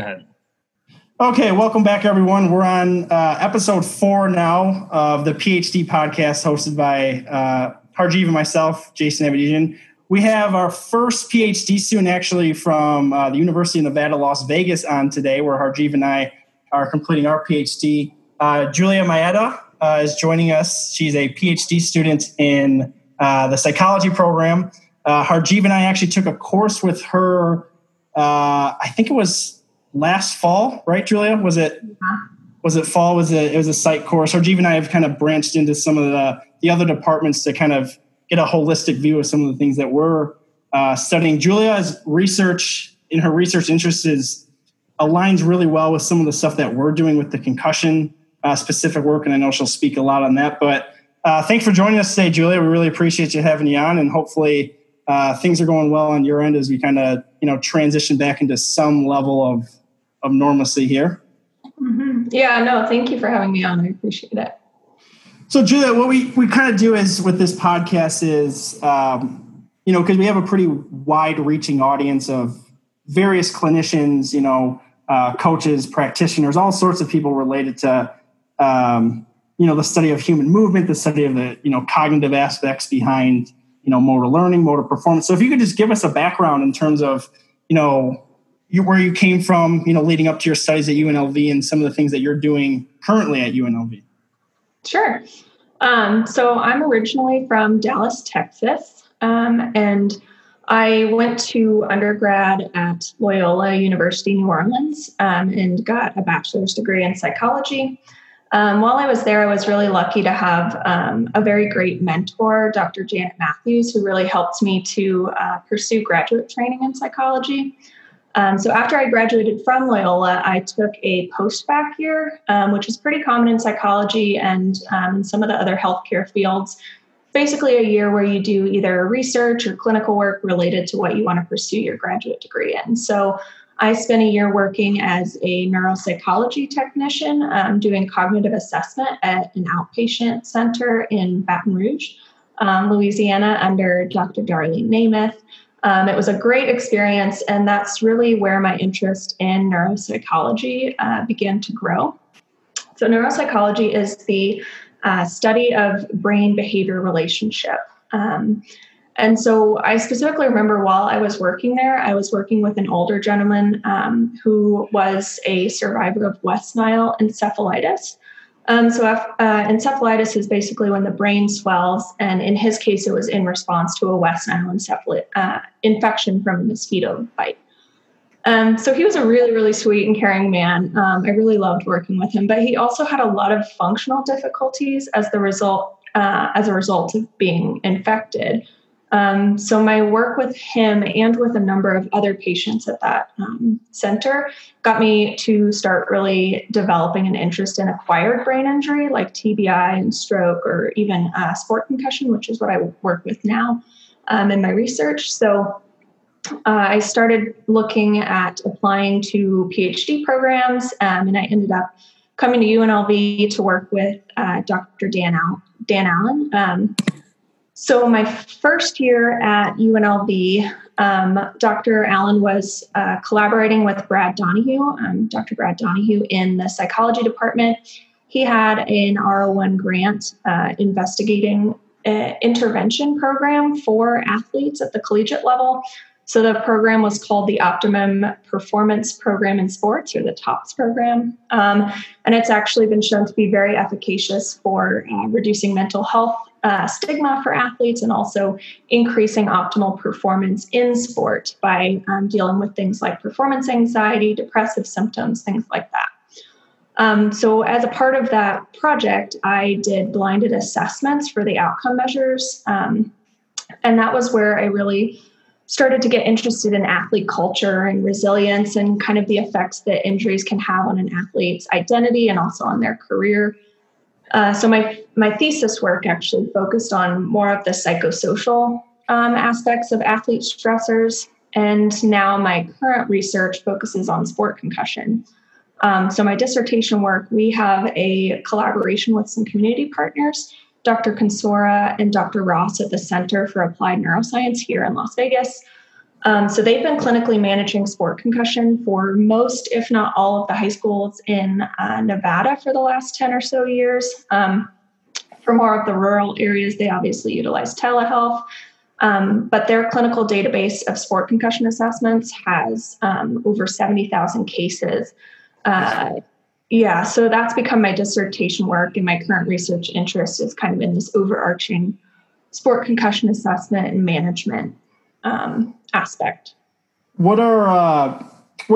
Go ahead. Okay, welcome back, everyone. We're on episode 4 now of the PhD podcast hosted by Harjeev and myself, Jason Abedian. We have our first PhD student actually from the University of Nevada, Las Vegas on today, where Harjeev and I are completing our PhD. Julia Maietta is joining us. She's a PhD student in the psychology program. Harjeev and I actually took a course with her, I think it was last fall, right, Julia? Was it fall? It was a psych course. Harjeev and I have kind of branched into some of the other departments to kind of get a holistic view of some of the things that we're studying. Julia's research in her research interests aligns really well with some of the stuff that we're doing with the concussion specific work, and I know she'll speak a lot on that. But thanks for joining us today, Julia. We really appreciate you having you on, and hopefully things are going well on your end as we kind of transition back into some level of normalcy here. Mm-hmm. Yeah, no, thank you for having me on. I appreciate it. So Julia, what we kind of do is with this podcast is, because we have a pretty wide reaching audience of various clinicians, coaches, practitioners, all sorts of people related to, the study of human movement, the study of the, cognitive aspects behind, motor learning, motor performance. So if you could just give us a background in terms of, where you came from, leading up to your studies at UNLV and some of the things that you're doing currently at UNLV. Sure. So I'm originally from Dallas, Texas, and I went to undergrad at Loyola University, New Orleans, and got a bachelor's degree in psychology. While I was there, I was really lucky to have a very great mentor, Dr. Janet Matthews, who really helped me to pursue graduate training in psychology. So after I graduated from Loyola, I took a post-bac year, which is pretty common in psychology and some of the other healthcare fields. Basically a year where you do either research or clinical work related to what you want to pursue your graduate degree in. So I spent a year working as a neuropsychology technician, doing cognitive assessment at an outpatient center in Baton Rouge, Louisiana, under Dr. Darlene Namath. It was a great experience, and that's really where my interest in neuropsychology began to grow. So neuropsychology is the study of brain-behavior relationship. And so I specifically remember while I was working there, I was working with an older gentleman who was a survivor of West Nile encephalitis. Encephalitis is basically when the brain swells, and in his case, it was in response to a West Nile infection from a mosquito bite. So he was a really, really sweet and caring man. I really loved working with him, but he also had a lot of functional difficulties as a result of being infected. So my work with him and with a number of other patients at that center got me to start really developing an interest in acquired brain injury like TBI and stroke or even sport concussion, which is what I work with now in my research. So I started looking at applying to PhD programs, and I ended up coming to UNLV to work with Dr. Dan Allen. So my first year at UNLV, Dr. Allen was collaborating with Brad Donahue, Dr. Brad Donahue in the psychology department. He had an R01 grant investigating an intervention program for athletes at the collegiate level. So the program was called the Optimum Performance Program in Sports, or the TOPS program. And it's actually been shown to be very efficacious for reducing mental health stigma for athletes and also increasing optimal performance in sport by dealing with things like performance anxiety, depressive symptoms, things like that. So as a part of that project, I did blinded assessments for the outcome measures. And that was where I really started to get interested in athlete culture and resilience and kind of the effects that injuries can have on an athlete's identity and also on their career. So my thesis work actually focused on more of the psychosocial aspects of athlete stressors. And now my current research focuses on sport concussion. So my dissertation work, we have a collaboration with some community partners, Dr. Consora and Dr. Ross at the Center for Applied Neuroscience here in Las Vegas. So they've been clinically managing sport concussion for most, if not all, of the high schools in Nevada for the last 10 or so years. For more of the rural areas, they obviously utilize telehealth, but their clinical database of sport concussion assessments has over 70,000 cases. So that's become my dissertation work, and my current research interest is kind of in this overarching sport concussion assessment and management aspect. What are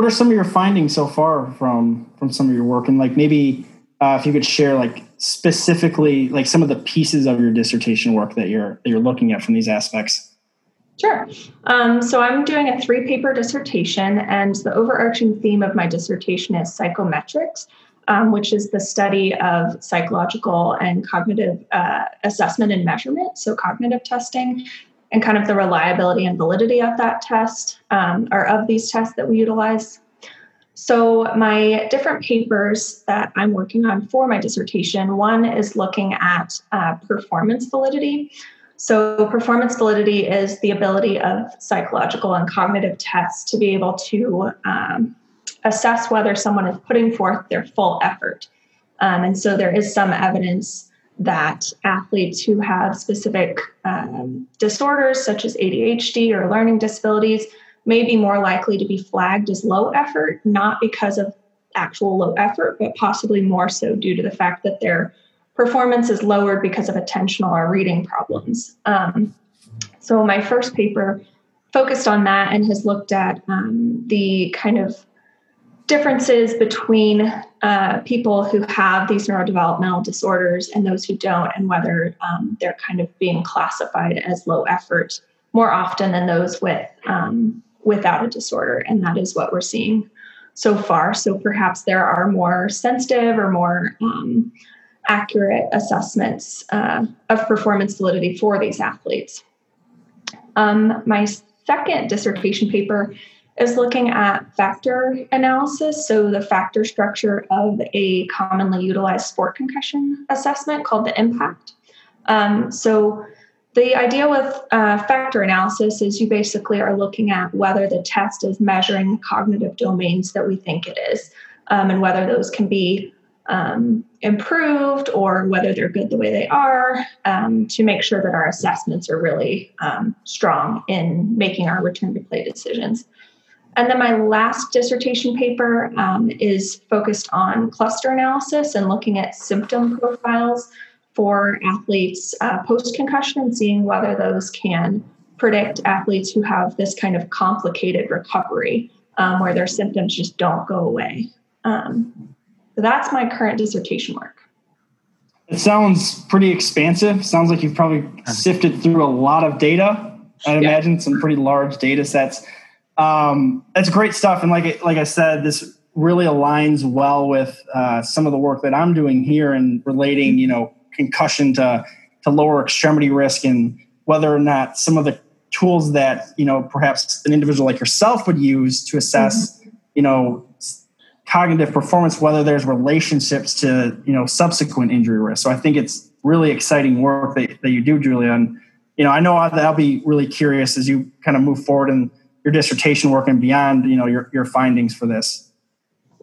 some of your findings so far from some of your work, and like maybe if you could share like specifically like some of the pieces of your dissertation work that you're looking at from these aspects? Sure. So I'm doing a 3-paper dissertation, and the overarching theme of my dissertation is psychometrics, which is the study of psychological and cognitive assessment and measurement, so cognitive testing, and kind of the reliability and validity of that test, or of these tests that we utilize. So my different papers that I'm working on for my dissertation, one is looking at performance validity. So performance validity is the ability of psychological and cognitive tests to be able to assess whether someone is putting forth their full effort. And so there is some evidence that athletes who have specific disorders such as ADHD or learning disabilities may be more likely to be flagged as low effort, not because of actual low effort, but possibly more so due to the fact that their performance is lowered because of attentional or reading problems. So my first paper focused on that and has looked at the kind of differences between people who have these neurodevelopmental disorders and those who don't, and whether they're kind of being classified as low effort more often than those with without a disorder. And that is what we're seeing so far. So perhaps there are more sensitive or more accurate assessments of performance validity for these athletes. My second dissertation paper is looking at factor analysis, so the factor structure of a commonly utilized sport concussion assessment called the ImPACT. So the idea with factor analysis is you basically are looking at whether the test is measuring cognitive domains that we think it is, and whether those can be improved or whether they're good the way they are, to make sure that our assessments are really strong in making our return to play decisions. And then my last dissertation paper is focused on cluster analysis and looking at symptom profiles for athletes post-concussion and seeing whether those can predict athletes who have this kind of complicated recovery where their symptoms just don't go away. So that's my current dissertation work. It sounds pretty expansive. Sounds like you've probably sifted through a lot of data. I'd imagine some pretty large data sets. That's great stuff. And like I said, this really aligns well with some of the work that I'm doing here and relating, you know, concussion to lower extremity risk, and whether or not some of the tools that, you know, perhaps an individual like yourself would use to assess, you know, cognitive performance, whether there's relationships to, you know, subsequent injury risk. So I think it's really exciting work that you do, Julia. And, you know, I know I'll be really curious as you kind of move forward and your dissertation work and beyond, you know, your findings for this.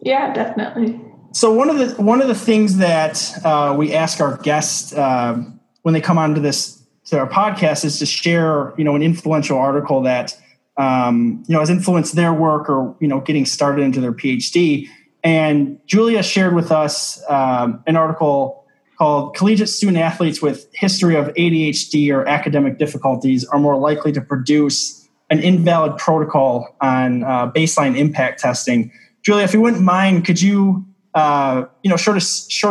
Yeah, definitely. So one of the things that we ask our guests when they come onto this, to our podcast, is to share, you know, an influential article that, you know, has influenced their work or, you know, getting started into their PhD. And Julia shared with us an article called "Collegiate Student Athletes with History of ADHD or Academic Difficulties Are More Likely to Produce an Invalid Protocol on Baseline Impact Testing." Julia, if you wouldn't mind, could you, you know, sort of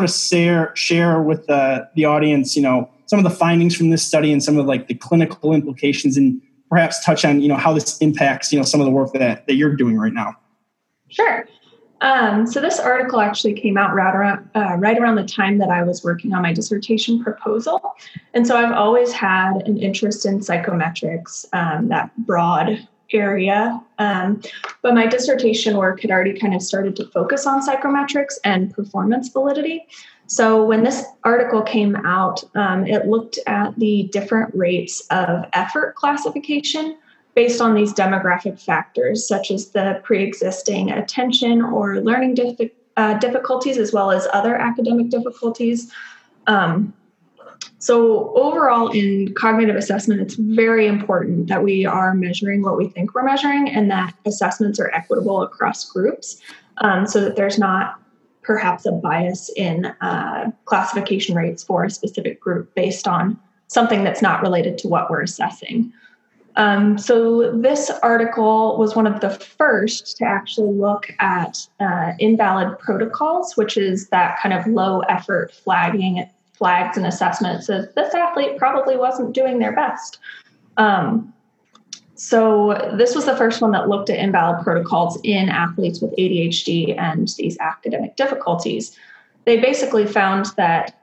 share with the audience, you know, some of the findings from this study and some of like the clinical implications, and perhaps touch on, you know, how this impacts, you know, some of the work that you're doing right now? Sure. So this article actually came out right around the time that I was working on my dissertation proposal. And so I've always had an interest in psychometrics, that broad area. But my dissertation work had already kind of started to focus on psychometrics and performance validity. So when this article came out, it looked at the different rates of effort classification based on these demographic factors, such as the pre-existing attention or learning difficulties, as well as other academic difficulties. So overall, in cognitive assessment, it's very important that we are measuring what we think we're measuring and that assessments are equitable across groups, so that there's not perhaps a bias in classification rates for a specific group based on something that's not related to what we're assessing. So this article was one of the first to actually look at invalid protocols, which is that kind of low effort flags an assessment. It says this athlete probably wasn't doing their best. So this was the first one that looked at invalid protocols in athletes with ADHD and these academic difficulties. They basically found that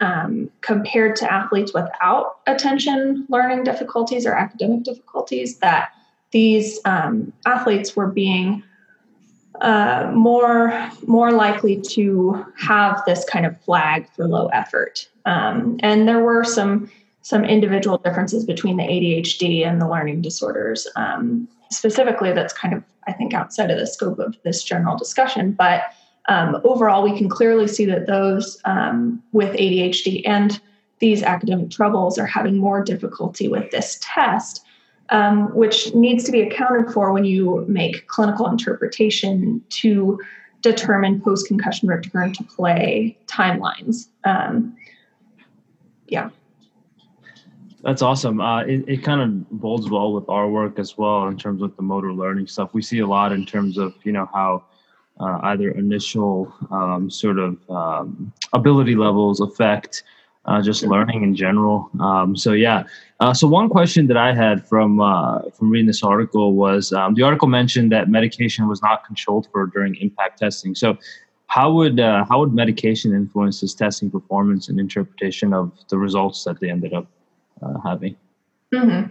compared to athletes without attention, learning difficulties, or academic difficulties, that these athletes were being more likely to have this kind of flag for low effort. And there were some individual differences between the ADHD and the learning disorders. Specifically, that's kind of, I think, outside of the scope of this general discussion, but overall, we can clearly see that those with ADHD and these academic troubles are having more difficulty with this test, which needs to be accounted for when you make clinical interpretation to determine post-concussion return to play timelines. That's awesome. It kind of bodes well with our work as well in terms of the motor learning stuff. We see a lot in terms of, you know, how either initial ability levels affect just learning in general. So one question that I had from reading this article was the article mentioned that medication was not controlled for during impact testing. So how would medication influence this testing performance and interpretation of the results that they ended up having? Mm-hmm.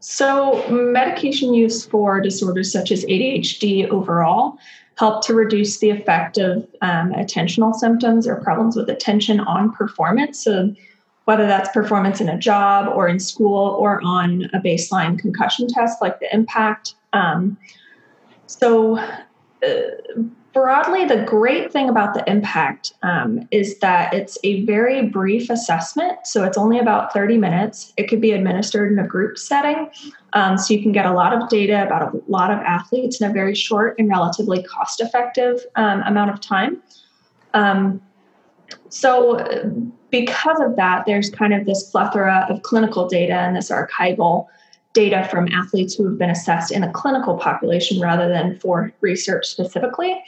So medication use for disorders such as ADHD overall help to reduce the effect of attentional symptoms or problems with attention on performance. So whether that's performance in a job or in school or on a baseline concussion test like the ImPACT. Broadly, the great thing about the ImPACT is that it's a very brief assessment. So it's only about 30 minutes. It could be administered in a group setting. So you can get a lot of data about a lot of athletes in a very short and relatively cost-effective amount of time. So because of that, there's kind of this plethora of clinical data and this archival data from athletes who have been assessed in a clinical population rather than for research specifically.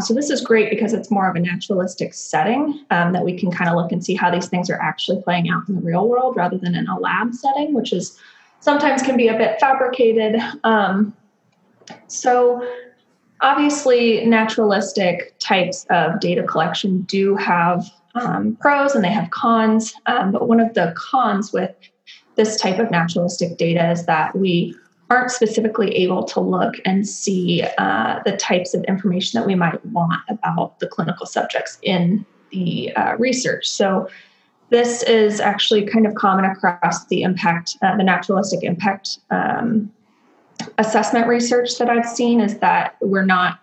So this is great because it's more of a naturalistic setting that we can kind of look and see how these things are actually playing out in the real world rather than in a lab setting, which is sometimes can be a bit fabricated. So obviously naturalistic types of data collection do have pros and they have cons. But one of the cons with this type of naturalistic data is that we aren't specifically able to look and see the types of information that we might want about the clinical subjects in the research. So this is actually kind of common across the impact, the naturalistic impact assessment research that I've seen, is that we're not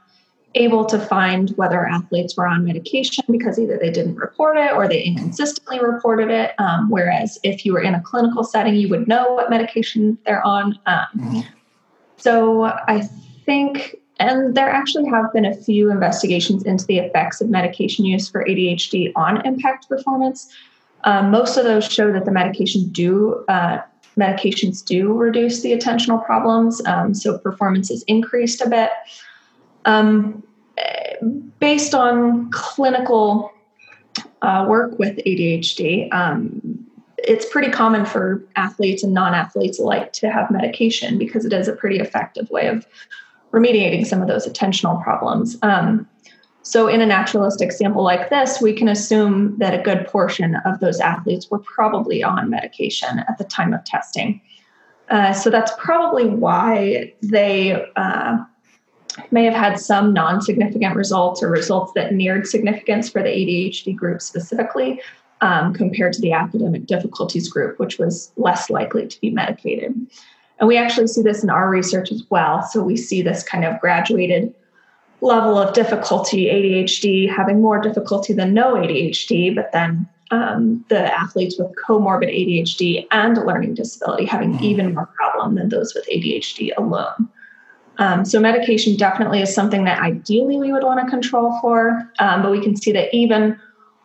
able to find whether athletes were on medication because either they didn't report it or they inconsistently reported it. Whereas if you were in a clinical setting, you would know what medication they're on. So I think, and there actually have been a few investigations into the effects of medication use for ADHD on impact performance. Most of those show that the medications do reduce the attentional problems. So performance is increased a bit. Based on clinical work with ADHD, it's pretty common for athletes and non-athletes alike to have medication because it is a pretty effective way of remediating some of those attentional problems. So in a naturalistic sample like this, we can assume that a good portion of those athletes were probably on medication at the time of testing. So that's probably why they may have had some non-significant results or results that neared significance for the ADHD group specifically, compared to the academic difficulties group, which was less likely to be medicated. And we actually see this in our research as well. So we see this kind of graduated level of difficulty, ADHD having more difficulty than no ADHD, but then the athletes with comorbid ADHD and a learning disability having even more problem than those with ADHD alone. So medication definitely is something that ideally we would want to control for, but we can see that even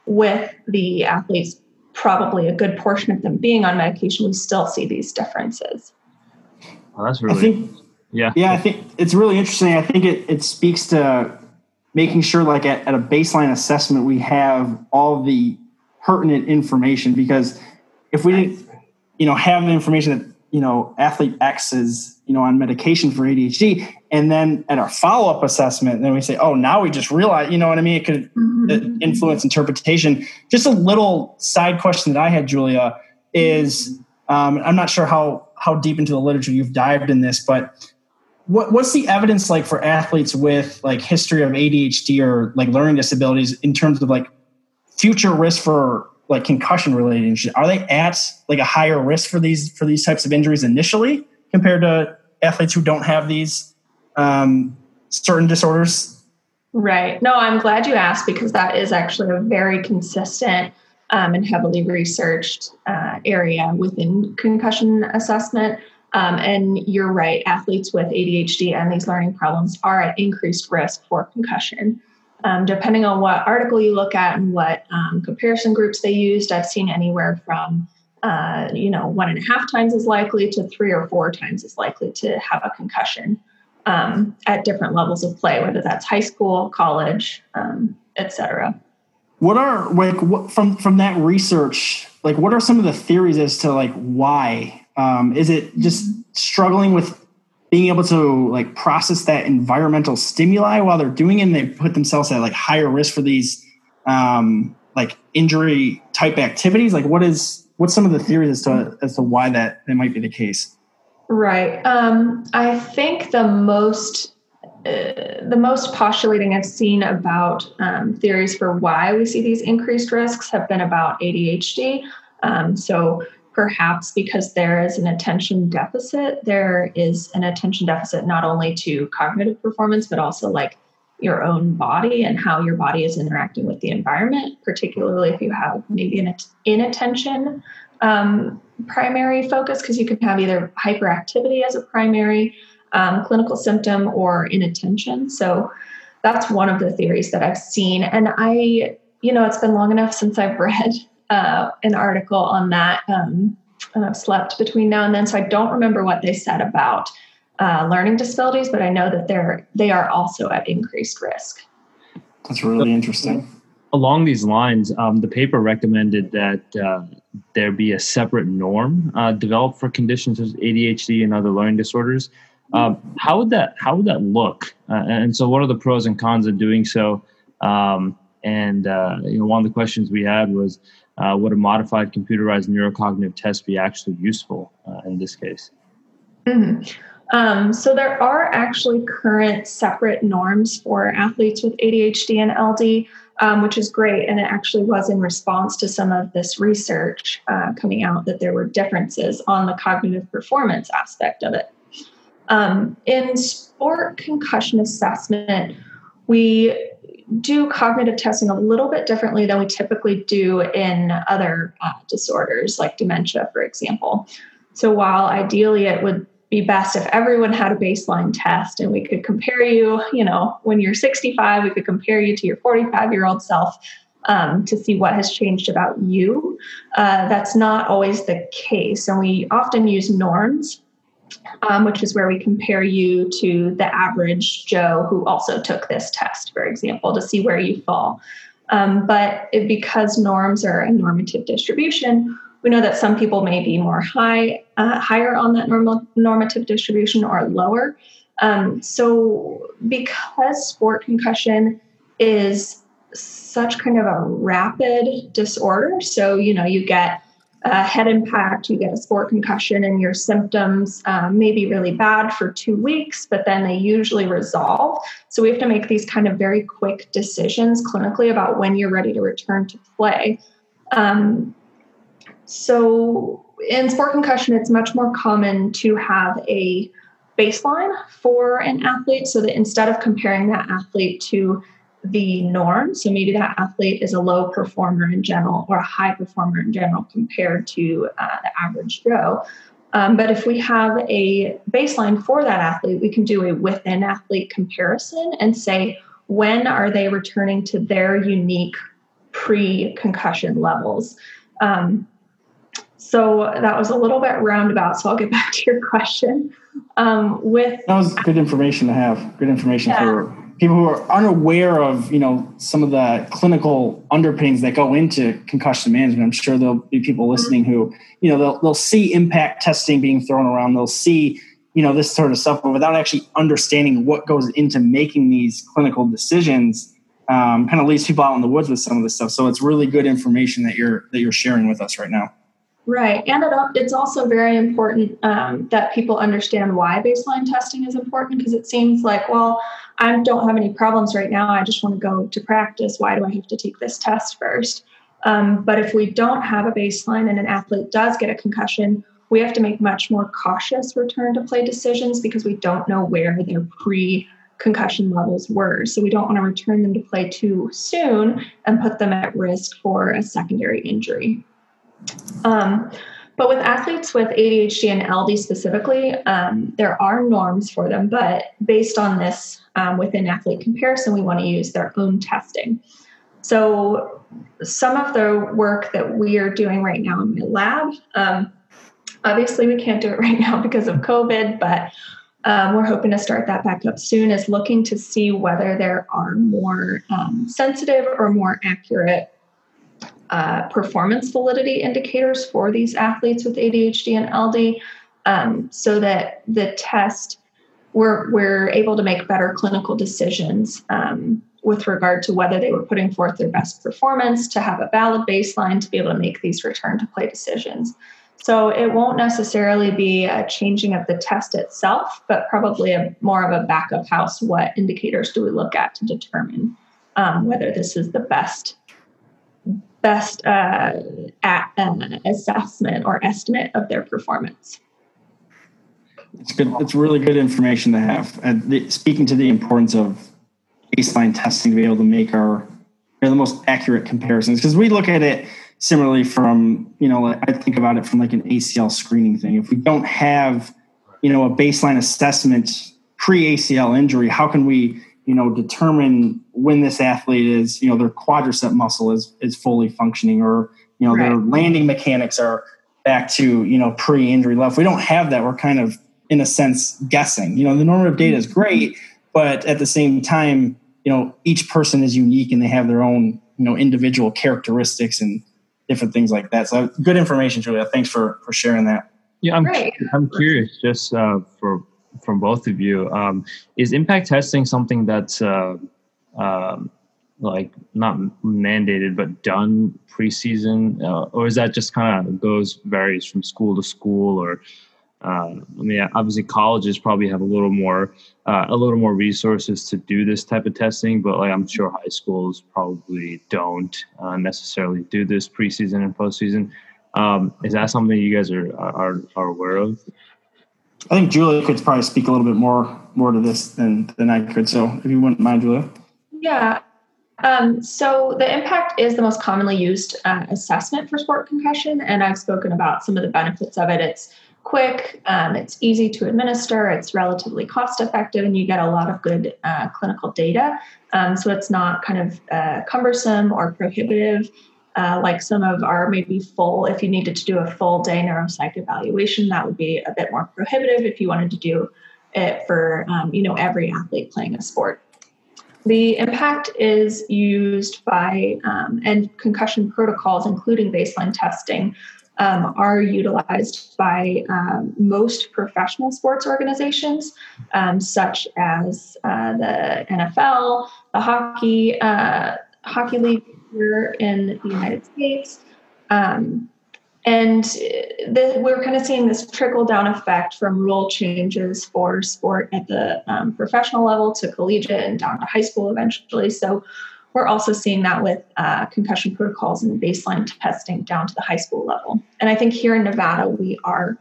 with the athletes, probably a good portion of them being on medication, we still see these differences. Well, that's really, I think it's really interesting. I think it speaks to making sure, like at a baseline assessment, we have all the pertinent information, because if we didn't, have the information that, athlete X is, on medication for ADHD. And then at our follow-up assessment, then we say, oh, now we just realize, it could influence interpretation. Just a little side question that I had, Julia, is I'm not sure how deep into the literature you've dived in this, but what's the evidence like for athletes with like history of ADHD or like learning disabilities in terms of like future risk for like concussion related injuries? Are they at like a higher risk for these types of injuries initially compared to athletes who don't have these certain disorders? Right. No, I'm glad you asked, because that is actually a very consistent and heavily researched area within concussion assessment. And you're right, athletes with ADHD and these learning problems are at increased risk for concussion. Depending on what article you look at and what comparison groups they used, I've seen anywhere from 1.5 times as likely to 3 or 4 times as likely to have a concussion at different levels of play, whether that's high school, college, et cetera. What are from that research? Like, what are some of the theories as to like why? Is it just struggling with being able to like process that environmental stimuli while they're doing it, and they put themselves at like higher risk for these like injury type activities? Like what's some of the theories as to why that might be the case? Right. I think the most postulating I've seen about theories for why we see these increased risks have been about ADHD. So perhaps because there is an attention deficit, not only to cognitive performance, but also like your own body and how your body is interacting with the environment, particularly if you have maybe an inattention primary focus, because you can have either hyperactivity as a primary clinical symptom or inattention. So that's one of the theories that I've seen. And I, it's been long enough since I've read an article on that, and I've slept between now and then, so I don't remember what they said about learning disabilities, but I know that they are also at increased risk. That's really interesting. Along these lines, the paper recommended that there be a separate norm developed for conditions such as ADHD and other learning disorders. How would that look? And so, what are the pros and cons of doing so? One of the questions we had was, would a modified computerized neurocognitive test be actually useful in this case? Mm-hmm. So there are actually current separate norms for athletes with ADHD and LD, which is great. And it actually was in response to some of this research coming out that there were differences on the cognitive performance aspect of it. In sport concussion assessment, we do cognitive testing a little bit differently than we typically do in other disorders like dementia, for example. So while ideally it would be best if everyone had a baseline test and we could compare you, when you're 65, we could compare you to your 45-year-old self to see what has changed about you. That's not always the case. And we often use norms, which is where we compare you to the average Joe who also took this test, for example, to see where you fall. But because norms are a normative distribution, we know that some people may be more higher on that normative distribution or lower. So because sport concussion is such kind of a rapid disorder, so, you get a head impact, you get a sport concussion, and your symptoms may be really bad for 2 weeks, but then they usually resolve. So we have to make these kind of very quick decisions clinically about when you're ready to return to play. So in sport concussion, it's much more common to have a baseline for an athlete so that instead of comparing that athlete to the norm, so maybe that athlete is a low performer in general or a high performer in general compared to the average Joe. But if we have a baseline for that athlete, we can do a within athlete comparison and say, when are they returning to their unique pre-concussion levels? So that was a little bit roundabout, so I'll get back to your question. That was good information to have, good information for people who are unaware of, some of the clinical underpinnings that go into concussion management. I'm sure there'll be people listening who, they'll see impact testing being thrown around. They'll see, this sort of stuff, but without actually understanding what goes into making these clinical decisions, kind of leaves people out in the woods with some of this stuff. So it's really good information that you're sharing with us right now. Right. And it's also very important that people understand why baseline testing is important, because it seems like, well, I don't have any problems right now. I just want to go to practice. Why do I have to take this test first? But if we don't have a baseline and an athlete does get a concussion, we have to make much more cautious return to play decisions because we don't know where their pre-concussion levels were. So we don't want to return them to play too soon and put them at risk for a secondary injury. But with athletes with ADHD and LD specifically, there are norms for them, but based on this within athlete comparison, we want to use their own testing. So some of the work that we are doing right now in my lab, obviously we can't do it right now because of COVID, but we're hoping to start that back up soon, is looking to see whether there are more sensitive or more accurate performance validity indicators for these athletes with ADHD and LD, so that the test, we're able to make better clinical decisions with regard to whether they were putting forth their best performance, to have a valid baseline, to be able to make these return to play decisions. So it won't necessarily be a changing of the test itself, but probably more of a back of house, what indicators do we look at to determine whether this is the best assessment or estimate of their performance. It's good. It's really good information to have. And speaking to the importance of baseline testing to be able to make the most accurate comparisons, because we look at it similarly from, I think about it from like an ACL screening thing. If we don't have, a baseline assessment pre-ACL injury, how can we determine when this athlete is, their quadricep muscle is fully functioning, or, right, their landing mechanics are back to, pre-injury level. If we don't have that, we're kind of, in a sense, guessing. The normative data is great, but at the same time, each person is unique and they have their own, individual characteristics and different things like that. So good information, Julia. Thanks for sharing that. Yeah, I'm curious just from both of you, is impact testing something that's not mandated but done preseason, or is that just kind of varies from school to school? Or obviously colleges probably have a little more resources to do this type of testing, but I'm sure high schools probably don't necessarily do this preseason and postseason. Is that something you guys are aware of? I think Julia could probably speak a little bit more to this than I could. So if you wouldn't mind, Julia. Yeah. So the IMPACT is the most commonly used assessment for sport concussion, and I've spoken about some of the benefits of it. It's quick, it's easy to administer, it's relatively cost effective, and you get a lot of good clinical data. So it's not kind of cumbersome or prohibitive. Like some of our if you needed to do a full day neuropsych evaluation, that would be a bit more prohibitive if you wanted to do it for, every athlete playing a sport. The IMPACT is used by, and concussion protocols, including baseline testing, are utilized by most professional sports organizations, such as the NFL, the Hockey League here in the United States. And we're kind of seeing this trickle-down effect from rule changes for sport at the professional level to collegiate and down to high school eventually. So We're also seeing that with concussion protocols and baseline testing down to the high school level. And I think here in Nevada, we are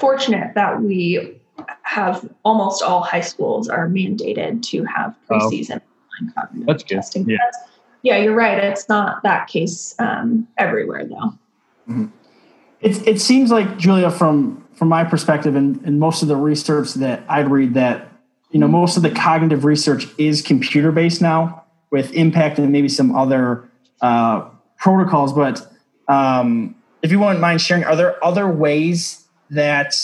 fortunate that we have almost all high schools are mandated to have preseason cognitive testing. Yeah. Yeah, you're right. It's not that case everywhere, though. Mm-hmm. It seems like, Julia, from my perspective and most of the research that I read, that most of the cognitive research is computer-based now with ImPACT and maybe some other protocols. But if you wouldn't mind sharing, are there other ways that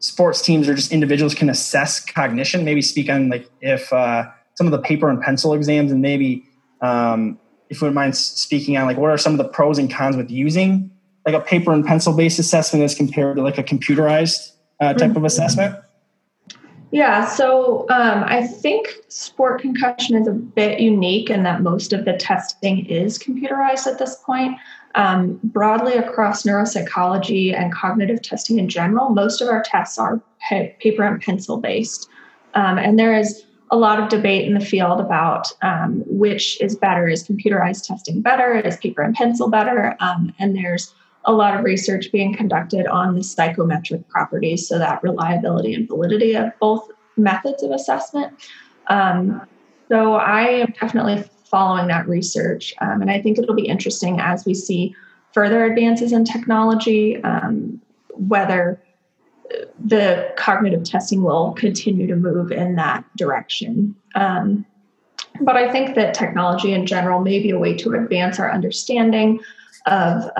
sports teams or just individuals can assess cognition? Maybe speak on if some of the paper and pencil exams, and maybe if you wouldn't mind speaking on what are some of the pros and cons with using a paper and pencil-based assessment as compared to a computerized type of assessment? Yeah, so I think sport concussion is a bit unique in that most of the testing is computerized at this point. Broadly across neuropsychology and cognitive testing in general, most of our tests are paper and pencil-based. And there is a lot of debate in the field about which is better. Is computerized testing better? Is paper and pencil better? And there's a lot of research being conducted on the psychometric properties, so that reliability and validity of both methods of assessment. So I am definitely following that research, and I think it'll be interesting as we see further advances in technology, whether the cognitive testing will continue to move in that direction. But I think that technology in general may be a way to advance our understanding of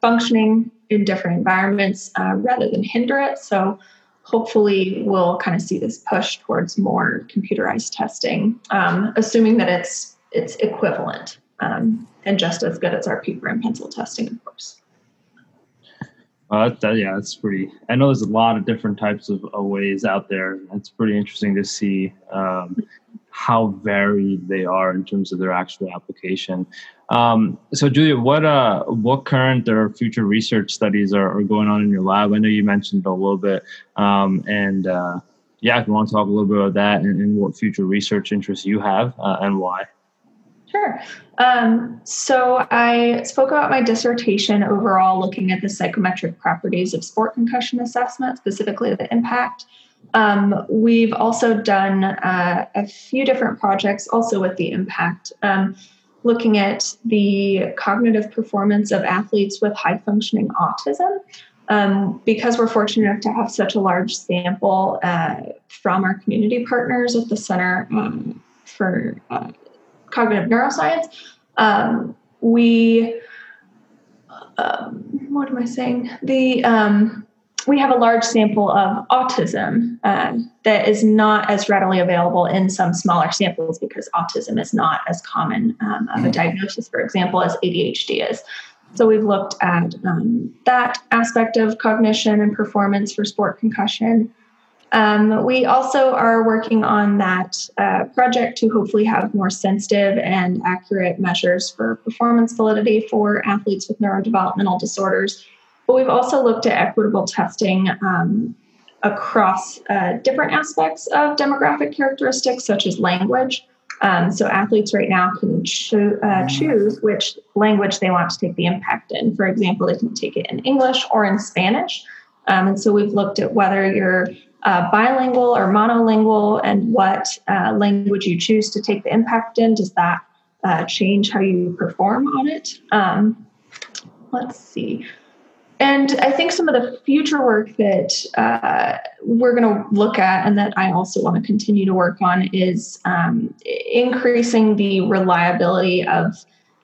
functioning in different environments rather than hinder it. So hopefully we'll kind of see this push towards more computerized testing, assuming that it's equivalent and just as good as our paper and pencil testing, of course. That's pretty. I know there's a lot of different types of ways out there. It's pretty interesting to see how varied they are in terms of their actual application. So, Julia, what current or future research studies are going on in your lab? I know you mentioned a little bit, if you want to talk a little bit about that and what future research interests you have and why. Sure. So I spoke about my dissertation overall looking at the psychometric properties of sport concussion assessment, specifically the impact. We've also done a few different projects also with the impact, looking at the cognitive performance of athletes with high-functioning autism. Because we're fortunate enough to have such a large sample from our community partners at the Center for Cognitive Neuroscience, we have a large sample of autism that is not as readily available in some smaller samples because autism is not as common of a diagnosis, for example, as ADHD is. So we've looked at that aspect of cognition and performance for sport concussion. We also are working on that project to hopefully have more sensitive and accurate measures for performance validity for athletes with neurodevelopmental disorders. But we've also looked at equitable testing across different aspects of demographic characteristics, such as language. So athletes right now can choose which language they want to take the impact in. For example, they can take it in English or in Spanish. And so we've looked at whether you're bilingual or monolingual and what language you choose to take the impact in. Does that change how you perform on it? Let's see. And I think some of the future work that we're going to look at and that I also want to continue to work on is increasing the reliability of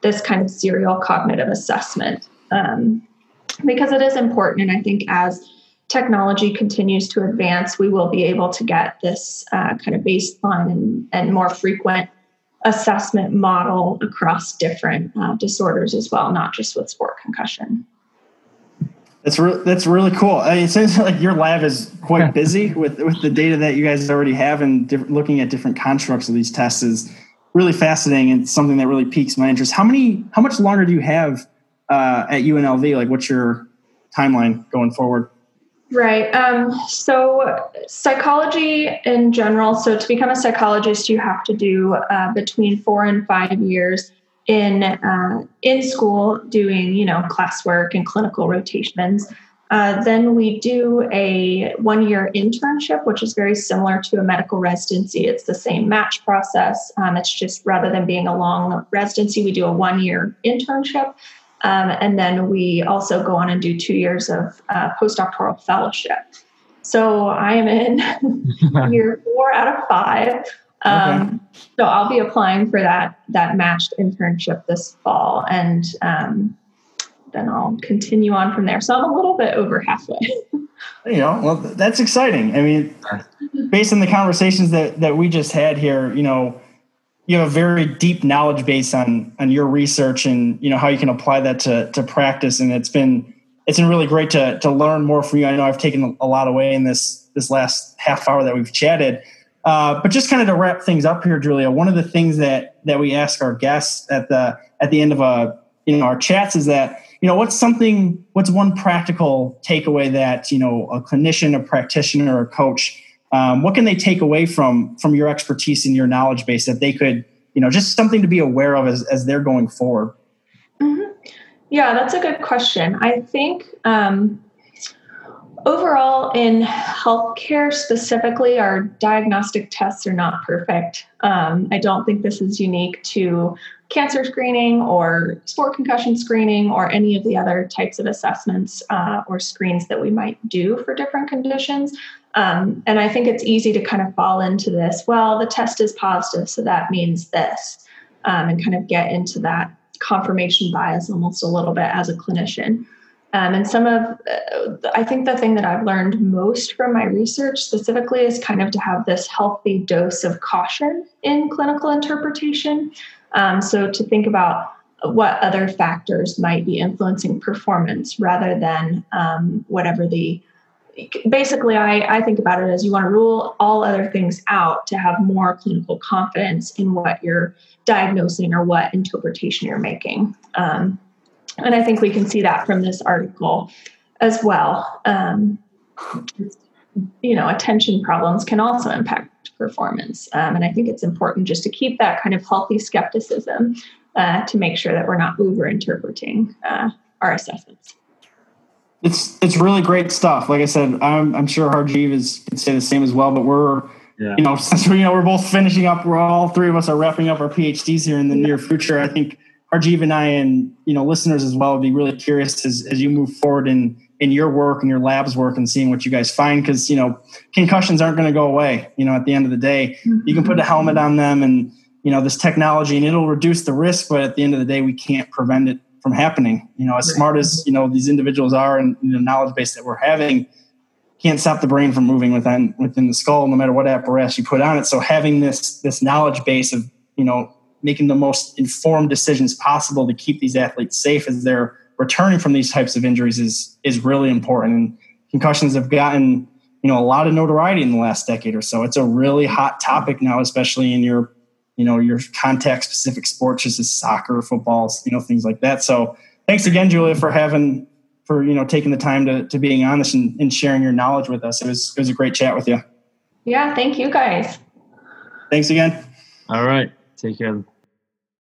this kind of serial cognitive assessment because it is important. And I think as technology continues to advance, we will be able to get this kind of baseline and more frequent assessment model across different disorders as well, not just with sport concussion. That's really cool. It seems like your lab is quite busy with the data that you guys already have and looking at different constructs of these tests is really fascinating and something that really piques my interest. How much longer do you have at UNLV? What's your timeline going forward? Right. So psychology in general, so to become a psychologist, you have to do between 4 and 5 years in school doing, classwork and clinical rotations. Then we do a 1-year internship, which is very similar to a medical residency. It's the same match process. It's just rather than being a long residency, we do a 1-year internship. And then we also go on and do 2 years of postdoctoral fellowship. So I am in year 4 out of 5. Okay. So I'll be applying for that matched internship this fall, and then I'll continue on from there. So I'm a little bit over halfway. Well, that's exciting. I mean, based on the conversations that we just had here, you have a very deep knowledge base on your research and, how you can apply that to practice. And it's been really great to learn more from you. I know I've taken a lot away in this last half hour that we've chatted. But just kind of to wrap things up here, Julia, one of the things that we ask our guests at the end of our chats is that, what's one practical takeaway that, a clinician, a practitioner, a coach, what can they take away from your expertise and your knowledge base that they could, just something to be aware of as they're going forward? Mm-hmm. Yeah, that's a good question. I think overall in healthcare specifically, our diagnostic tests are not perfect. I don't think this is unique to cancer screening or sport concussion screening or any of the other types of assessments or screens that we might do for different conditions. And I think it's easy to kind of fall into this, well, the test is positive, so that means this, and kind of get into that confirmation bias almost a little bit as a clinician. And I think the thing that I've learned most from my research specifically is kind of to have this healthy dose of caution in clinical interpretation. So to think about what other factors might be influencing performance rather than whatever basically I think about it as you want to rule all other things out to have more clinical confidence in what you're diagnosing or what interpretation you're making. And I think we can see that from this article as well. Attention problems can also impact performance. And I think it's important just to keep that kind of healthy skepticism to make sure that we're not over-interpreting our assessments. It's really great stuff. Like I said, I'm sure Harjeev can say the same as well, but we're both finishing up, all three of us are wrapping up our PhDs here in the near future. I think Harjeev and I and, listeners as well would be really curious as you move forward in your work and your lab's work and seeing what you guys find, because, concussions aren't going to go away. At the end of the day, you can put a helmet on them and, this technology, and it'll reduce the risk, but at the end of the day, we can't prevent it from happening. As smart as, these individuals are and the knowledge base that we're having, can't stop the brain from moving within the skull, no matter what apparatus you put on it. So having this knowledge base of, making the most informed decisions possible to keep these athletes safe as they're returning from these types of injuries is really important. And concussions have gotten, a lot of notoriety in the last decade or so. It's a really hot topic now, especially in your, your contact specific sports, such as soccer, football, things like that. So thanks again, Julia, for taking the time to being honest and sharing your knowledge with us. It was a great chat with you. Yeah. Thank you guys. Thanks again. All right. Take care.